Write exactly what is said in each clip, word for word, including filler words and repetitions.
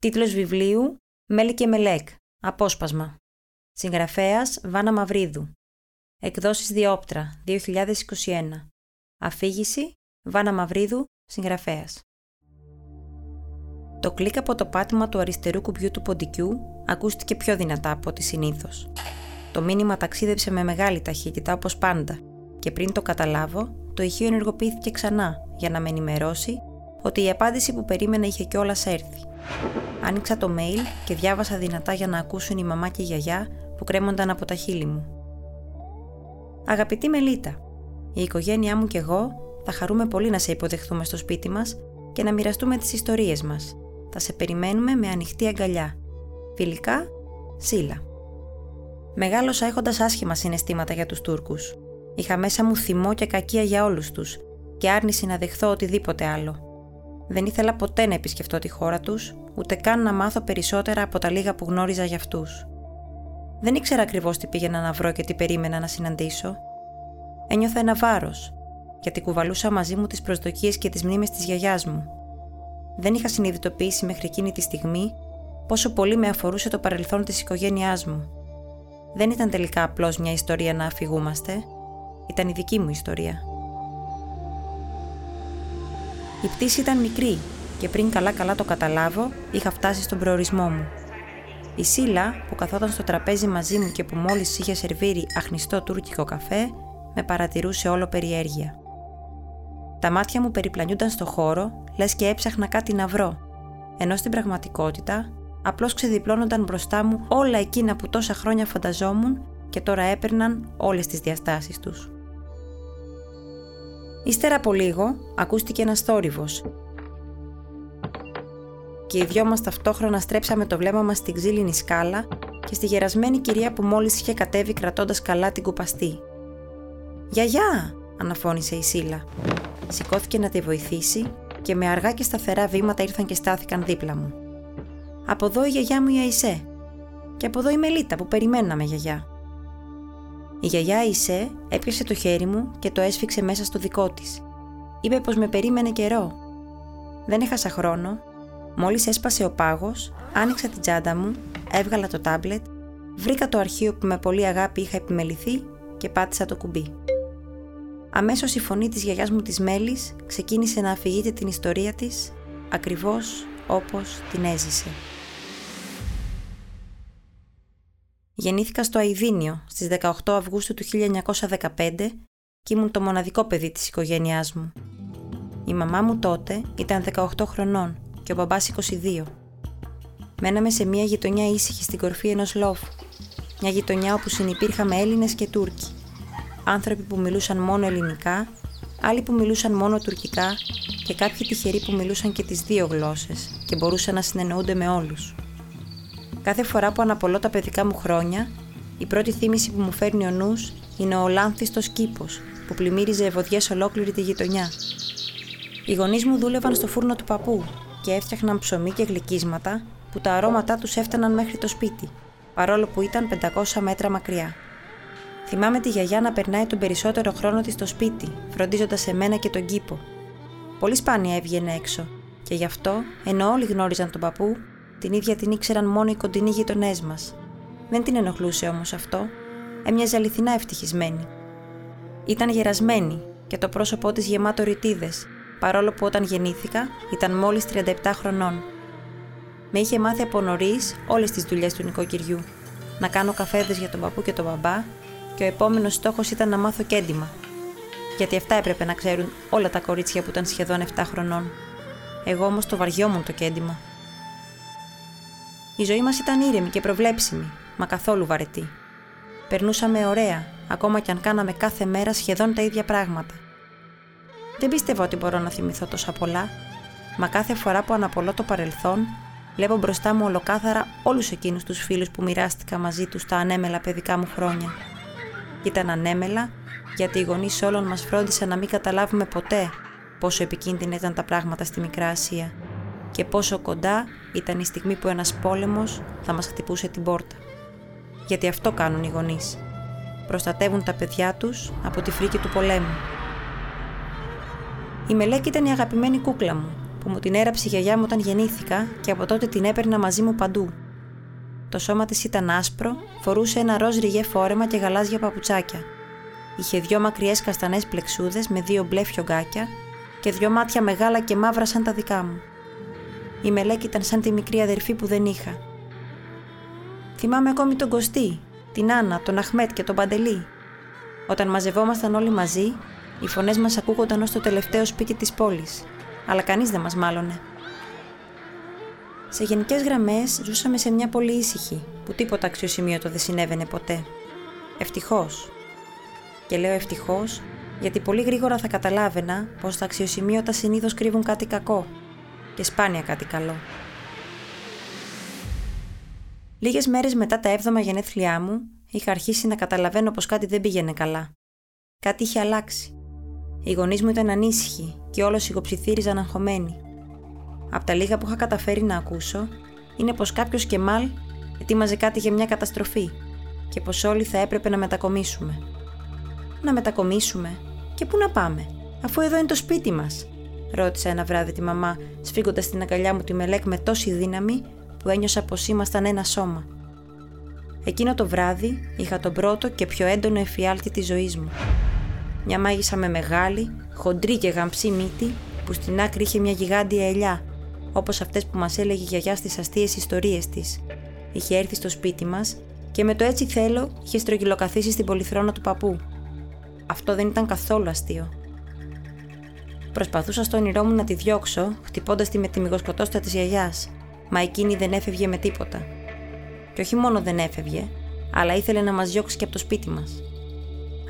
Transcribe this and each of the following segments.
Τίτλος βιβλίου «Μέλη και Μελέκ. Απόσπασμα». Συγγραφέας Βάνα Μαυρίδου. Εκδόσεις Διόπτρα, δύο χιλιάδες είκοσι ένα. Αφήγηση Βάνα Μαυρίδου, συγγραφέας. Το κλικ από το πάτημα του αριστερού κουμπιού του ποντικού ακούστηκε πιο δυνατά από ό,τι συνήθως. Το μήνυμα ταξίδεψε με μεγάλη ταχύτητα όπως πάντα και πριν το καταλάβω, το ηχείο ενεργοποιήθηκε ξανά για να με ενημερώσει ότι η απάντηση που περίμενα είχε κιόλας έρθει. Άνοιξα το mail και διάβασα δυνατά για να ακούσουν η μαμά και η γιαγιά που κρέμονταν από τα χείλη μου. «Αγαπητή Μελίτα, η οικογένειά μου και εγώ θα χαρούμε πολύ να σε υποδεχθούμε στο σπίτι μας και να μοιραστούμε τις ιστορίες μας. Θα σε περιμένουμε με ανοιχτή αγκαλιά. Φιλικά, Σίλα». Μεγάλωσα έχοντας άσχημα συναισθήματα για τους Τούρκους. Είχα μέσα μου θυμό και κακία για όλους τους και άρνηση να δεχθώ οτιδήποτε άλλο. Δεν ήθελα ποτέ να επισκεφτώ τη χώρα τους, ούτε καν να μάθω περισσότερα από τα λίγα που γνώριζα για αυτούς. Δεν ήξερα ακριβώς τι πήγαινα να βρω και τι περίμενα να συναντήσω. Ένιωθα ένα βάρος, γιατί κουβαλούσα μαζί μου τις προσδοκίες και τις μνήμες της γιαγιάς μου. Δεν είχα συνειδητοποιήσει μέχρι εκείνη τη στιγμή πόσο πολύ με αφορούσε το παρελθόν της οικογένειάς μου. Δεν ήταν τελικά απλώς μια ιστορία να αφηγούμαστε, ήταν η δική μου ιστορία. Η πτήση ήταν μικρή και πριν καλά-καλά το καταλάβω, είχα φτάσει στον προορισμό μου. Η Σίλα, που καθόταν στο τραπέζι μαζί μου και που μόλις είχε σερβίρει αχνιστό τουρκικό καφέ, με παρατηρούσε όλο περιέργεια. Τα μάτια μου περιπλανιούνταν στο χώρο, λες και έψαχνα κάτι να βρω, ενώ στην πραγματικότητα απλώς ξεδιπλώνονταν μπροστά μου όλα εκείνα που τόσα χρόνια φανταζόμουν και τώρα έπαιρναν όλες τις διαστάσεις τους. Ύστερα από λίγο, ακούστηκε ένας θόρυβος και οι δυο μας ταυτόχρονα στρέψαμε το βλέμμα μας στην ξύλινη σκάλα και στη γερασμένη κυρία που μόλις είχε κατέβει κρατώντας καλά την κουπαστή. «Γιαγιά!» αναφώνησε η Σίλα. Σηκώθηκε να τη βοηθήσει και με αργά και σταθερά βήματα ήρθαν και στάθηκαν δίπλα μου. «Από εδώ η γιαγιά μου η Αϊσέ και από εδώ η Μελίτα που περιμέναμε, γιαγιά». Η γιαγιά Αϊσέ έπιασε το χέρι μου και το έσφιξε μέσα στο δικό της. Είπε πως με περίμενε καιρό. Δεν έχασα χρόνο. Μόλις έσπασε ο πάγος, άνοιξα την τσάντα μου, έβγαλα το τάμπλετ, βρήκα το αρχείο που με πολλή αγάπη είχα επιμεληθεί και πάτησα το κουμπί. Αμέσως η φωνή της γιαγιάς μου της Μέλης ξεκίνησε να αφηγείται την ιστορία της, ακριβώς όπως την έζησε. Γεννήθηκα στο Αϊδίνιο στις δεκαοκτώ Αυγούστου του χίλια εννιακόσια δεκαπέντε και ήμουν το μοναδικό παιδί της οικογένειάς μου. Η μαμά μου τότε ήταν δεκαοκτώ χρονών και ο μπαμπάς είκοσι δύο. Μέναμε σε μια γειτονιά ήσυχη στην κορφή ενός λόφου. Μια γειτονιά όπου συνυπήρχαμε Έλληνες και Τούρκοι. Άνθρωποι που μιλούσαν μόνο ελληνικά, άλλοι που μιλούσαν μόνο τουρκικά και κάποιοι τυχεροί που μιλούσαν και τις δύο γλώσσες και μπορούσαν να συνεννοούνται με όλους. Κάθε φορά που αναπολώ τα παιδικά μου χρόνια, η πρώτη θύμηση που μου φέρνει ο νους είναι ο ολάνθιστος κήπος που πλημμύριζε ευωδιές ολόκληρη τη γειτονιά. Οι γονείς μου δούλευαν στο φούρνο του παππού και έφτιαχναν ψωμί και γλυκίσματα που τα αρώματά τους έφταναν μέχρι το σπίτι, παρόλο που ήταν πεντακόσια μέτρα μακριά. Θυμάμαι τη γιαγιά να περνάει τον περισσότερο χρόνο της στο σπίτι, φροντίζοντας εμένα και τον κήπο. Πολύ σπάνια έβγαινε έξω και γι' αυτό, ενώ όλοι γνώριζαν τον παππού, την ίδια την ήξεραν μόνο οι κοντινοί γειτονές μας. Δεν την ενοχλούσε όμως αυτό. Έμοιαζε αληθινά ευτυχισμένη. Ήταν γερασμένη και το πρόσωπό της γεμάτο ρητίδες, παρόλο που όταν γεννήθηκα ήταν μόλις τριάντα επτά χρονών. Με είχε μάθει από νωρίς όλες τις δουλειές του νοικοκυριού. Να κάνω καφέδες για τον παππού και τον μπαμπά και ο επόμενος στόχος ήταν να μάθω κέντημα. Γιατί αυτά έπρεπε να ξέρουν όλα τα κορίτσια που ήταν σχεδόν επτά χρονών. Εγώ όμως το βαριόμουν το κέντημα. Η ζωή μας ήταν ήρεμη και προβλέψιμη, μα καθόλου βαρετή. Περνούσαμε ωραία, ακόμα κι αν κάναμε κάθε μέρα σχεδόν τα ίδια πράγματα. Δεν πίστευα ότι μπορώ να θυμηθώ τόσα πολλά, μα κάθε φορά που αναπολώ το παρελθόν, βλέπω μπροστά μου ολοκάθαρα όλους εκείνους τους φίλους που μοιράστηκα μαζί τους τα ανέμελα παιδικά μου χρόνια. Ήταν ανέμελα, γιατί οι γονείς όλων μας φρόντισαν να μην καταλάβουμε ποτέ πόσο επικίνδυνα ήταν τα πράγματα στη Μικρά Ασία. Και πόσο κοντά ήταν η στιγμή που ένας πόλεμος θα μας χτυπούσε την πόρτα. Γιατί αυτό κάνουν οι γονείς. Προστατεύουν τα παιδιά τους από τη φρίκη του πολέμου. Η Μελέκ ήταν η αγαπημένη κούκλα μου, που που μου την έραψε η γιαγιά μου όταν γεννήθηκα και από τότε την έπαιρνα μαζί μου παντού. Το σώμα της ήταν άσπρο, φορούσε ένα ροζ ριγέ φόρεμα και γαλάζια παπουτσάκια. Είχε δυο μακριές καστανές πλεξούδες με δύο μπλε φιωγκάκια και δυο μάτια μεγάλα και μαύρα σαν τα δικά μου. Η Μελέκ ήταν σαν τη μικρή αδερφή που δεν είχα. Θυμάμαι ακόμη τον Κωστή, την Άννα, τον Αχμέτ και τον Παντελή. Όταν μαζευόμασταν όλοι μαζί, οι φωνές μας ακούγονταν ως το τελευταίο σπίτι της πόλης, αλλά κανείς δεν μας μάλωνε. Σε γενικές γραμμές ζούσαμε σε μια πολύ ήσυχη, που τίποτα αξιοσημείωτο δεν συνέβαινε ποτέ. Ευτυχώς. Και λέω ευτυχώς, γιατί πολύ γρήγορα θα καταλάβαινα πως τα αξιοσημείωτα συνήθως κρύβουν κάτι κακό και σπάνια κάτι καλό. Λίγες μέρες μετά τα έβδομα γενέθλιά μου, είχα αρχίσει να καταλαβαίνω πως κάτι δεν πήγαινε καλά. Κάτι είχε αλλάξει. Οι γονείς μου ήταν ανήσυχοι και όλος υγοψιθύριζαν αγχωμένοι. Απ' τα λίγα που είχα καταφέρει να ακούσω, είναι πως κάποιος Κεμάλ ετοίμαζε κάτι για μια καταστροφή και πως όλοι θα έπρεπε να μετακομίσουμε. Να μετακομίσουμε? Και πού να πάμε, αφού εδώ είναι το σπίτι μας? Ρώτησα ένα βράδυ τη μαμά, σφίγγοντας στην αγκαλιά μου τη Μελέκ με τόση δύναμη που ένιωσα πως ήμασταν ένα σώμα. Εκείνο το βράδυ είχα τον πρώτο και πιο έντονο εφιάλτη της ζωής μου. Μια μάγισσα με μεγάλη, χοντρή και γαμψή μύτη που στην άκρη είχε μια γιγάντια ελιά, όπως αυτές που μας έλεγε η γιαγιά στις αστείες ιστορίες της. Είχε έρθει στο σπίτι μας και με το «έτσι θέλω» είχε στρογγυλοκαθίσει στην πολυθρόνα του παππού. Αυτό δεν ήταν καθόλου αστείο. Προσπαθούσα στο όνειρό μου να τη διώξω, χτυπώντας τη με τη μυγοσκοτώστα της γιαγιάς, μα εκείνη δεν έφευγε με τίποτα. Και όχι μόνο δεν έφευγε, αλλά ήθελε να μας διώξει και από το σπίτι μας.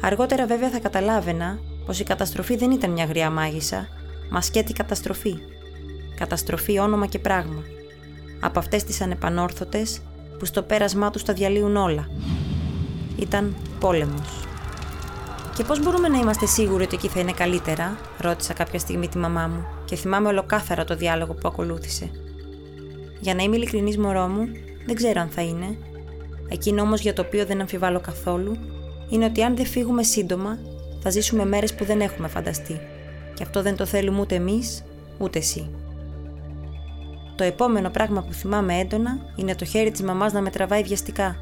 Αργότερα βέβαια θα καταλάβαινα πως η καταστροφή δεν ήταν μια γριά μάγισσα, μα σκέτη καταστροφή. Καταστροφή όνομα και πράγμα. Από αυτές τις ανεπανόρθωτες που στο πέρασμά τους τα διαλύουν όλα. Ήταν πόλεμος. «Και πώς μπορούμε να είμαστε σίγουροι ότι εκεί θα είναι καλύτερα?» ρώτησα κάποια στιγμή τη μαμά μου και θυμάμαι ολοκάθαρα το διάλογο που ακολούθησε. «Για να είμαι ειλικρινής, μωρό μου, δεν ξέρω αν θα είναι. Εκείνο όμως για το οποίο δεν αμφιβάλλω καθόλου είναι ότι αν δεν φύγουμε σύντομα, θα ζήσουμε μέρες που δεν έχουμε φανταστεί. Και αυτό δεν το θέλουμε ούτε εμείς, ούτε εσύ». Το επόμενο πράγμα που θυμάμαι έντονα είναι το χέρι της μαμάς να με τραβάει βιαστικά.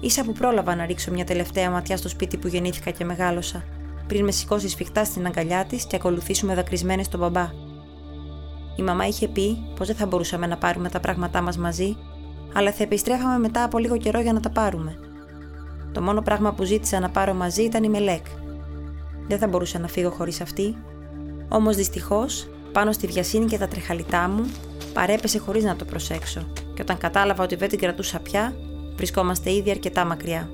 Ίσα που πρόλαβα να ρίξω μια τελευταία ματιά στο σπίτι που γεννήθηκα και μεγάλωσα, πριν με σηκώσει σφιχτά στην αγκαλιά της και ακολουθήσουμε δακρυσμένες τον μπαμπά. Η μαμά είχε πει πως δεν θα μπορούσαμε να πάρουμε τα πράγματά μας μαζί, αλλά θα επιστρέφαμε μετά από λίγο καιρό για να τα πάρουμε. Το μόνο πράγμα που ζήτησα να πάρω μαζί ήταν η Μελέκ. Δεν θα μπορούσα να φύγω χωρίς αυτή, όμως δυστυχώς, πάνω στη βιασύνη και τα τρεχαλιτά μου, παρέπεσε χωρίς να το προσέξω, και όταν κατάλαβα ότι δεν την κρατούσα πια, βρισκόμαστε ήδη αρκετά μακριά.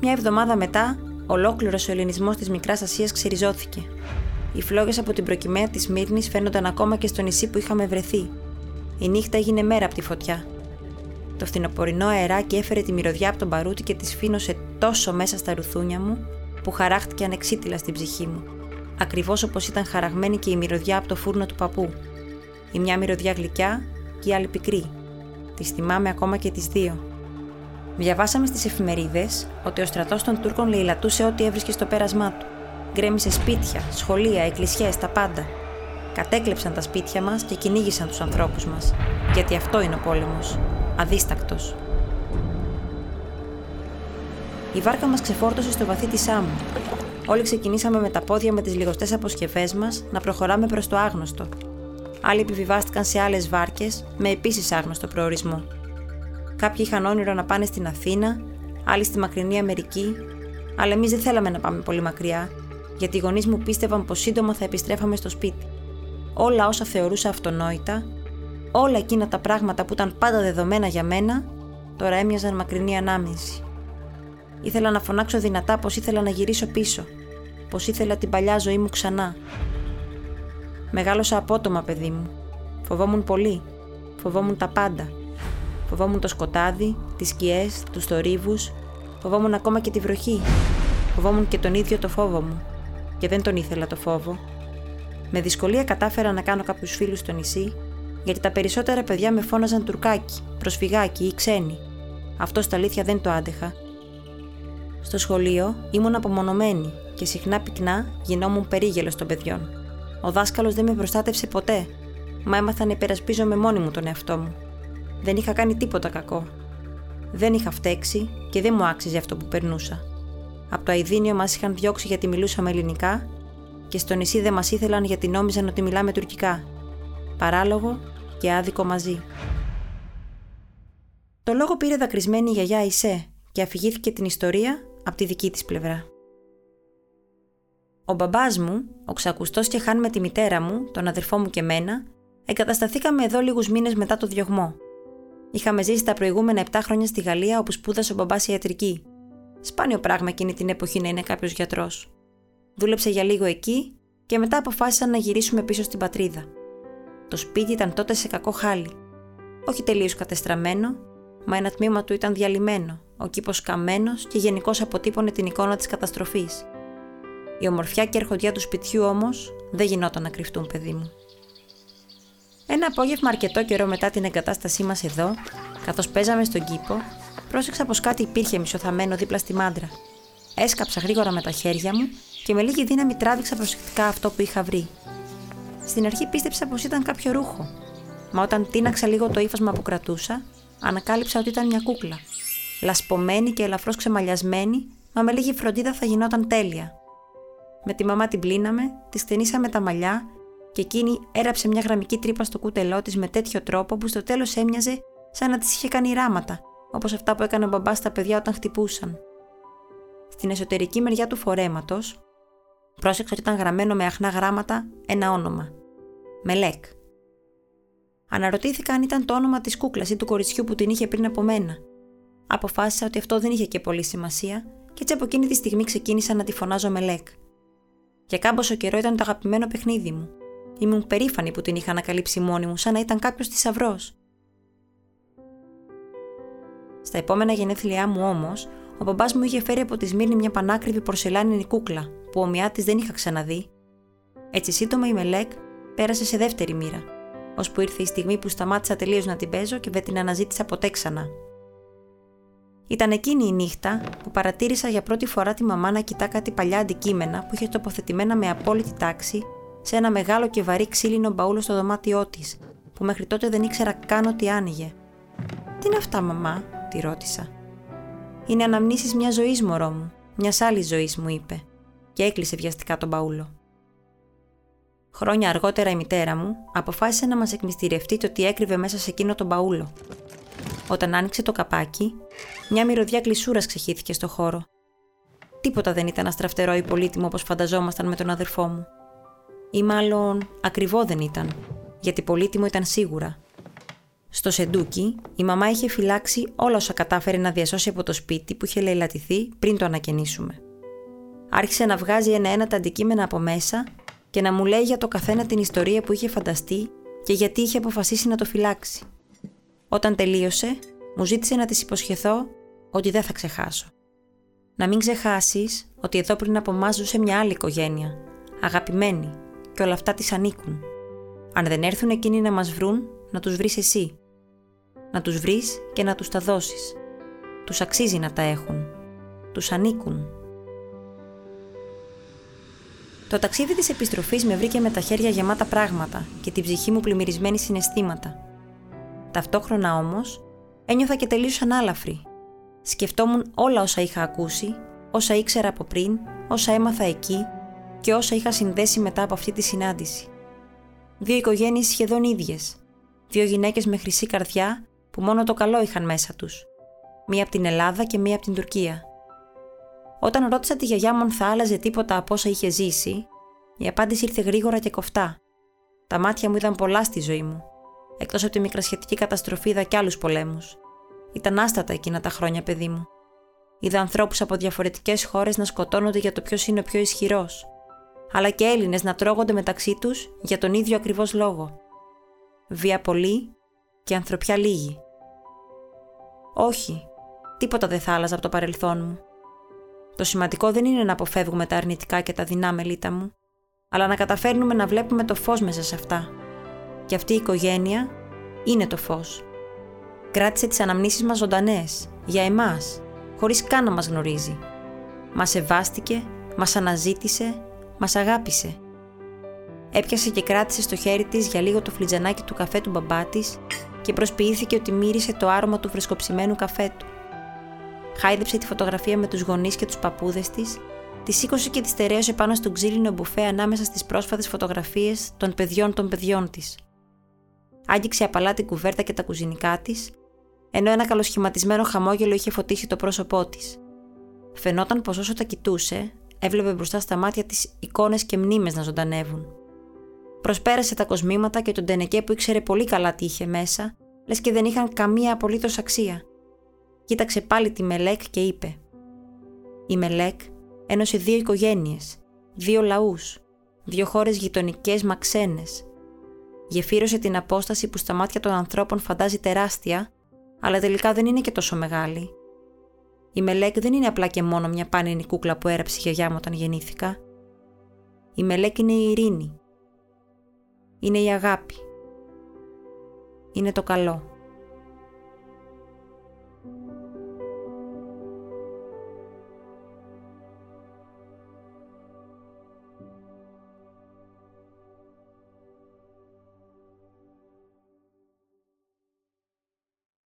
Μια εβδομάδα μετά, ολόκληρος ο ελληνισμός της Μικράς Ασίας ξυριζώθηκε. Οι φλόγες από την προκυμαία της Μύρνης φαίνονταν ακόμα και στο νησί που είχαμε βρεθεί. Η νύχτα έγινε μέρα από τη φωτιά. Το φθινοπορεινό αεράκι έφερε τη μυρωδιά από τον παρούτι και τη σφήνωσε τόσο μέσα στα ρουθούνια μου, που χαράχτηκε ανεξίτηλα στην ψυχή μου. Ακριβώς όπως ήταν χαραγμένη και η μυρωδιά από το φούρνο του παππού. Η μια μυρωδιά γλυκιά και η άλλη πικρή. Τις θυμάμαι ακόμα και τις δύο. Διαβάσαμε στις εφημερίδες ότι ο στρατός των Τούρκων λαιλατούσε ό,τι έβρισκε στο πέρασμά του. Γκρέμισε σπίτια, σχολεία, εκκλησιές, τα πάντα. Κατέκλεψαν τα σπίτια μας και κυνήγησαν τους ανθρώπους μας. Γιατί αυτό είναι ο πόλεμος. Αδίστακτος. Η βάρκα μας ξεφόρτωσε στο βαθύ της άμμου. Όλοι ξεκινήσαμε με τα πόδια με τις λιγοστές αποσκευές μας να προχωράμε προς το άγνωστο. Άλλοι επιβιβάστηκαν σε άλλες βάρκες με επίσης άγνωστο προορισμό. Κάποιοι είχαν όνειρο να πάνε στην Αθήνα, άλλοι στη μακρινή Αμερική, αλλά εμείς δεν θέλαμε να πάμε πολύ μακριά, γιατί οι γονείς μου πίστευαν πως σύντομα θα επιστρέφαμε στο σπίτι. Όλα όσα θεωρούσα αυτονόητα, όλα εκείνα τα πράγματα που ήταν πάντα δεδομένα για μένα, τώρα έμοιαζαν μακρινή ανάμνηση. Ήθελα να φωνάξω δυνατά πως ήθελα να γυρίσω πίσω, πως ήθελα την παλιά ζωή μου ξανά. Μεγάλωσα απότομα, παιδί μου. Φοβόμουν πολύ. Φοβόμουν τα πάντα. Φοβόμουν το σκοτάδι, τις σκιές, τους θορύβους. Φοβόμουν ακόμα και τη βροχή. Φοβόμουν και τον ίδιο το φόβο μου. Και δεν τον ήθελα το φόβο. Με δυσκολία κατάφερα να κάνω κάποιους φίλους στο νησί, γιατί τα περισσότερα παιδιά με φώναζαν τουρκάκι, προσφυγάκι ή ξένοι. Αυτό στα αλήθεια δεν το άντεχα. Στο σχολείο ήμουν απομονωμένη και συχνά πυκνά γινόμουν περίγελος των παιδιών. Ο δάσκαλος δεν με προστάτευσε ποτέ, μα έμαθα να υπερασπίζομαι μόνη μου τον εαυτό μου. Δεν είχα κάνει τίποτα κακό. Δεν είχα φταίξει και δεν μου άξιζε αυτό που περνούσα. Από το Αϊδίνιο μας είχαν διώξει γιατί μιλούσαμε ελληνικά και στο νησί δεν μας ήθελαν γιατί νόμιζαν ότι μιλάμε τουρκικά. Παράλογο και άδικο μαζί. Το λόγο πήρε δακρυσμένη η γιαγιά Αϊσέ και αφηγήθηκε την ιστορία από τη δική της πλευρά. Ο μπαμπάς μου, ο Ξακουστός και χάν με τη μητέρα μου, τον αδερφό μου και μένα, εγκατασταθήκαμε εδώ λίγους μήνες μετά το διωγμό. Είχαμε ζήσει τα προηγούμενα επτά χρόνια στη Γαλλία όπου σπούδασε ο μπαμπάς ιατρική. Σπάνιο πράγμα εκείνη την εποχή να είναι κάποιος γιατρός. Δούλεψε για λίγο εκεί και μετά αποφάσισαν να γυρίσουμε πίσω στην πατρίδα. Το σπίτι ήταν τότε σε κακό χάλι. Όχι τελείως κατεστραμμένο, μα ένα τμήμα του ήταν διαλυμένο, ο κήπος καμένος και γενικώς αποτύπωνε την εικόνα της καταστροφής. Η ομορφιά και ερχοντιά του σπιτιού όμως δεν γινόταν να κρυφτούν, παιδί μου. Ένα απόγευμα αρκετό καιρό μετά την εγκατάστασή μας εδώ, καθώς παίζαμε στον κήπο, πρόσεξα πως κάτι υπήρχε μισοθαμένο δίπλα στη μάντρα. Έσκαψα γρήγορα με τα χέρια μου και με λίγη δύναμη τράβηξα προσεκτικά αυτό που είχα βρει. Στην αρχή πίστεψα πως ήταν κάποιο ρούχο, μα όταν τίναξα λίγο το ύφασμα που κρατούσα, ανακάλυψα ότι ήταν μια κούκλα. Λασπωμένη και ελαφρώς ξεμαλιασμένη, μα με λίγη φροντίδα θα γινόταν τέλεια. Με τη μαμά την πλύναμε, τη στενήσαμε τα μαλλιά και εκείνη έραψε μια γραμμική τρύπα στο κούτελό της με τέτοιο τρόπο που στο τέλος έμοιαζε σαν να της είχε κάνει ράματα, όπως αυτά που έκανε ο μπαμπάς στα παιδιά όταν χτυπούσαν. Στην εσωτερική μεριά του φορέματος, πρόσεξα ότι ήταν γραμμένο με αχνά γράμματα ένα όνομα. Μελέκ. Αναρωτήθηκα αν ήταν το όνομα της κούκλας ή του κοριτσιού που την είχε πριν από μένα. Αποφάσισα ότι αυτό δεν είχε και πολύ σημασία και έτσι από εκείνη τη στιγμή ξεκίνησα να τη φωνάζω Μελέκ. Για κάμποσο καιρό ήταν το αγαπημένο παιχνίδι μου. Ήμουν περήφανη που την είχα ανακαλύψει μόνη μου, σαν να ήταν κάποιος θησαυρός. Στα επόμενα γενέθλιά μου όμως, ο μπαμπάς μου είχε φέρει από τη Σμύρνη μια πανάκριβη πορσελάνινη κούκλα, που ομοιά της δεν είχα ξαναδεί. Έτσι σύντομα η Μελέκ πέρασε σε δεύτερη μοίρα, ώσπου ήρθε η στιγμή που σταμάτησα τελείως να την παίζω και δεν την αναζήτησα ποτέ ξανά. Ήταν εκείνη η νύχτα που παρατήρησα για πρώτη φορά τη μαμά να κοιτά κάτι παλιά αντικείμενα που είχε τοποθετημένα με απόλυτη τάξη σε ένα μεγάλο και βαρύ ξύλινο μπαούλο στο δωμάτιό της, που μέχρι τότε δεν ήξερα καν ότι άνοιγε. «Τι είναι αυτά, μαμά?» τη ρώτησα. «Είναι αναμνήσεις μιας ζωής, μωρό μου, μιας άλλης ζωής», μου είπε, και έκλεισε βιαστικά τον μπαούλο. Χρόνια αργότερα η μητέρα μου αποφάσισε να μας εκμυστηρευτεί το τι έκρυβε μέσα σε εκείνο τον μπαούλο. Όταν άνοιξε το καπάκι, μια μυρωδιά κλεισούρας ξεχύθηκε στο χώρο. Τίποτα δεν ήταν αστραφτερό ή πολύτιμο όπως φανταζόμασταν με τον αδερφό μου. Ή μάλλον ακριβό δεν ήταν, γιατί πολύτιμο ήταν σίγουρα. Στο σεντούκι, η μαμά είχε φυλάξει όλα όσα κατάφερε να διασώσει από το σπίτι που είχε λαιλατηθεί πριν το ανακαινήσουμε. Άρχισε να βγάζει ένα-ένα τα αντικείμενα από μέσα και να μου λέει για το καθένα την ιστορία που είχε φανταστεί και γιατί είχε αποφασίσει να το φυλάξει. Όταν τελείωσε, μου ζήτησε να της υποσχεθώ ότι δεν θα ξεχάσω. «Να μην ξεχάσεις ότι εδώ πριν από εμάς ζούσε μια άλλη οικογένεια, αγαπημένη, και όλα αυτά της ανήκουν. Αν δεν έρθουν εκείνοι να μας βρουν, να τους βρεις εσύ. Να τους βρεις και να τους τα δώσεις. Τους αξίζει να τα έχουν. Τους ανήκουν». Το ταξίδι της επιστροφής με βρήκε με τα χέρια γεμάτα πράγματα και την ψυχή μου πλημμυρισμένη συναισθήματα. Ταυτόχρονα όμως, ένιωθα και τελείως ανάλαφρη. Σκεφτόμουν όλα όσα είχα ακούσει, όσα ήξερα από πριν, όσα έμαθα εκεί και όσα είχα συνδέσει μετά από αυτή τη συνάντηση. Δύο οικογένειες σχεδόν ίδιες. Δύο γυναίκες με χρυσή καρδιά που μόνο το καλό είχαν μέσα τους. Μία από την Ελλάδα και μία από την Τουρκία. Όταν ρώτησα τη γιαγιά μου αν θα άλλαζε τίποτα από όσα είχε ζήσει, η απάντηση ήρθε γρήγορα και κοφτά. Τα μάτια μου είδαν πολλά στη ζωή μου. Εκτός από τη μικρασιατική καταστροφή, είδα κι άλλους πολέμους. Ήταν άστατα εκείνα τα χρόνια, παιδί μου. Είδα ανθρώπους από διαφορετικές χώρες να σκοτώνονται για το ποιος είναι ο πιο ισχυρός, αλλά και Έλληνες να τρώγονται μεταξύ τους για τον ίδιο ακριβώς λόγο. Βία πολλή και ανθρωπιά λίγη. Όχι, τίποτα δεν θα άλλαζα από το παρελθόν μου. Το σημαντικό δεν είναι να αποφεύγουμε τα αρνητικά και τα δεινά, Μελίτα μου, αλλά να καταφέρνουμε να βλέπουμε το φως μέσα σε αυτά. Και αυτή η οικογένεια είναι το φως. Κράτησε τις αναμνήσεις μας ζωντανές, για εμάς, χωρίς καν να μας γνωρίζει. Μας σεβάστηκε, μας αναζήτησε, μας αγάπησε. Έπιασε και κράτησε στο χέρι της για λίγο το φλιτζανάκι του καφέ του μπαμπά της και προσποιήθηκε ότι μύρισε το άρωμα του φρεσκοψημένου καφέ του. Χάιδεψε τη φωτογραφία με τους γονείς και τους παππούδες της, τη σήκωσε και τη στερέωσε πάνω στον ξύλινο μπουφέ ανάμεσα στις πρόσφατες φωτογραφίες των παιδιών των παιδιών της. Άγγιξε απαλά την κουβέρτα και τα κουζινικά της, ενώ ένα καλοσχηματισμένο χαμόγελο είχε φωτίσει το πρόσωπό της. Φαινόταν πως όσο τα κοιτούσε, έβλεπε μπροστά στα μάτια της εικόνες και μνήμες να ζωντανεύουν. Προσπέρασε τα κοσμήματα και τον τενεκέ που ήξερε πολύ καλά τι είχε μέσα, λες και δεν είχαν καμία απολύτως αξία. Κοίταξε πάλι τη Μελέκ και είπε: «Η Μελέκ ένωσε δύο οικογένειες, δύο λαούς, δύο χώρες γειτονικές μα ξένες. Γεφύρωσε την απόσταση που στα μάτια των ανθρώπων φαντάζει τεράστια, αλλά τελικά δεν είναι και τόσο μεγάλη. Η Μελέκ δεν είναι απλά και μόνο μια πάνινη κούκλα που έραψε η γιαγιά μου όταν γεννήθηκα. Η Μελέκ είναι η ειρήνη. Είναι η αγάπη. Είναι το καλό».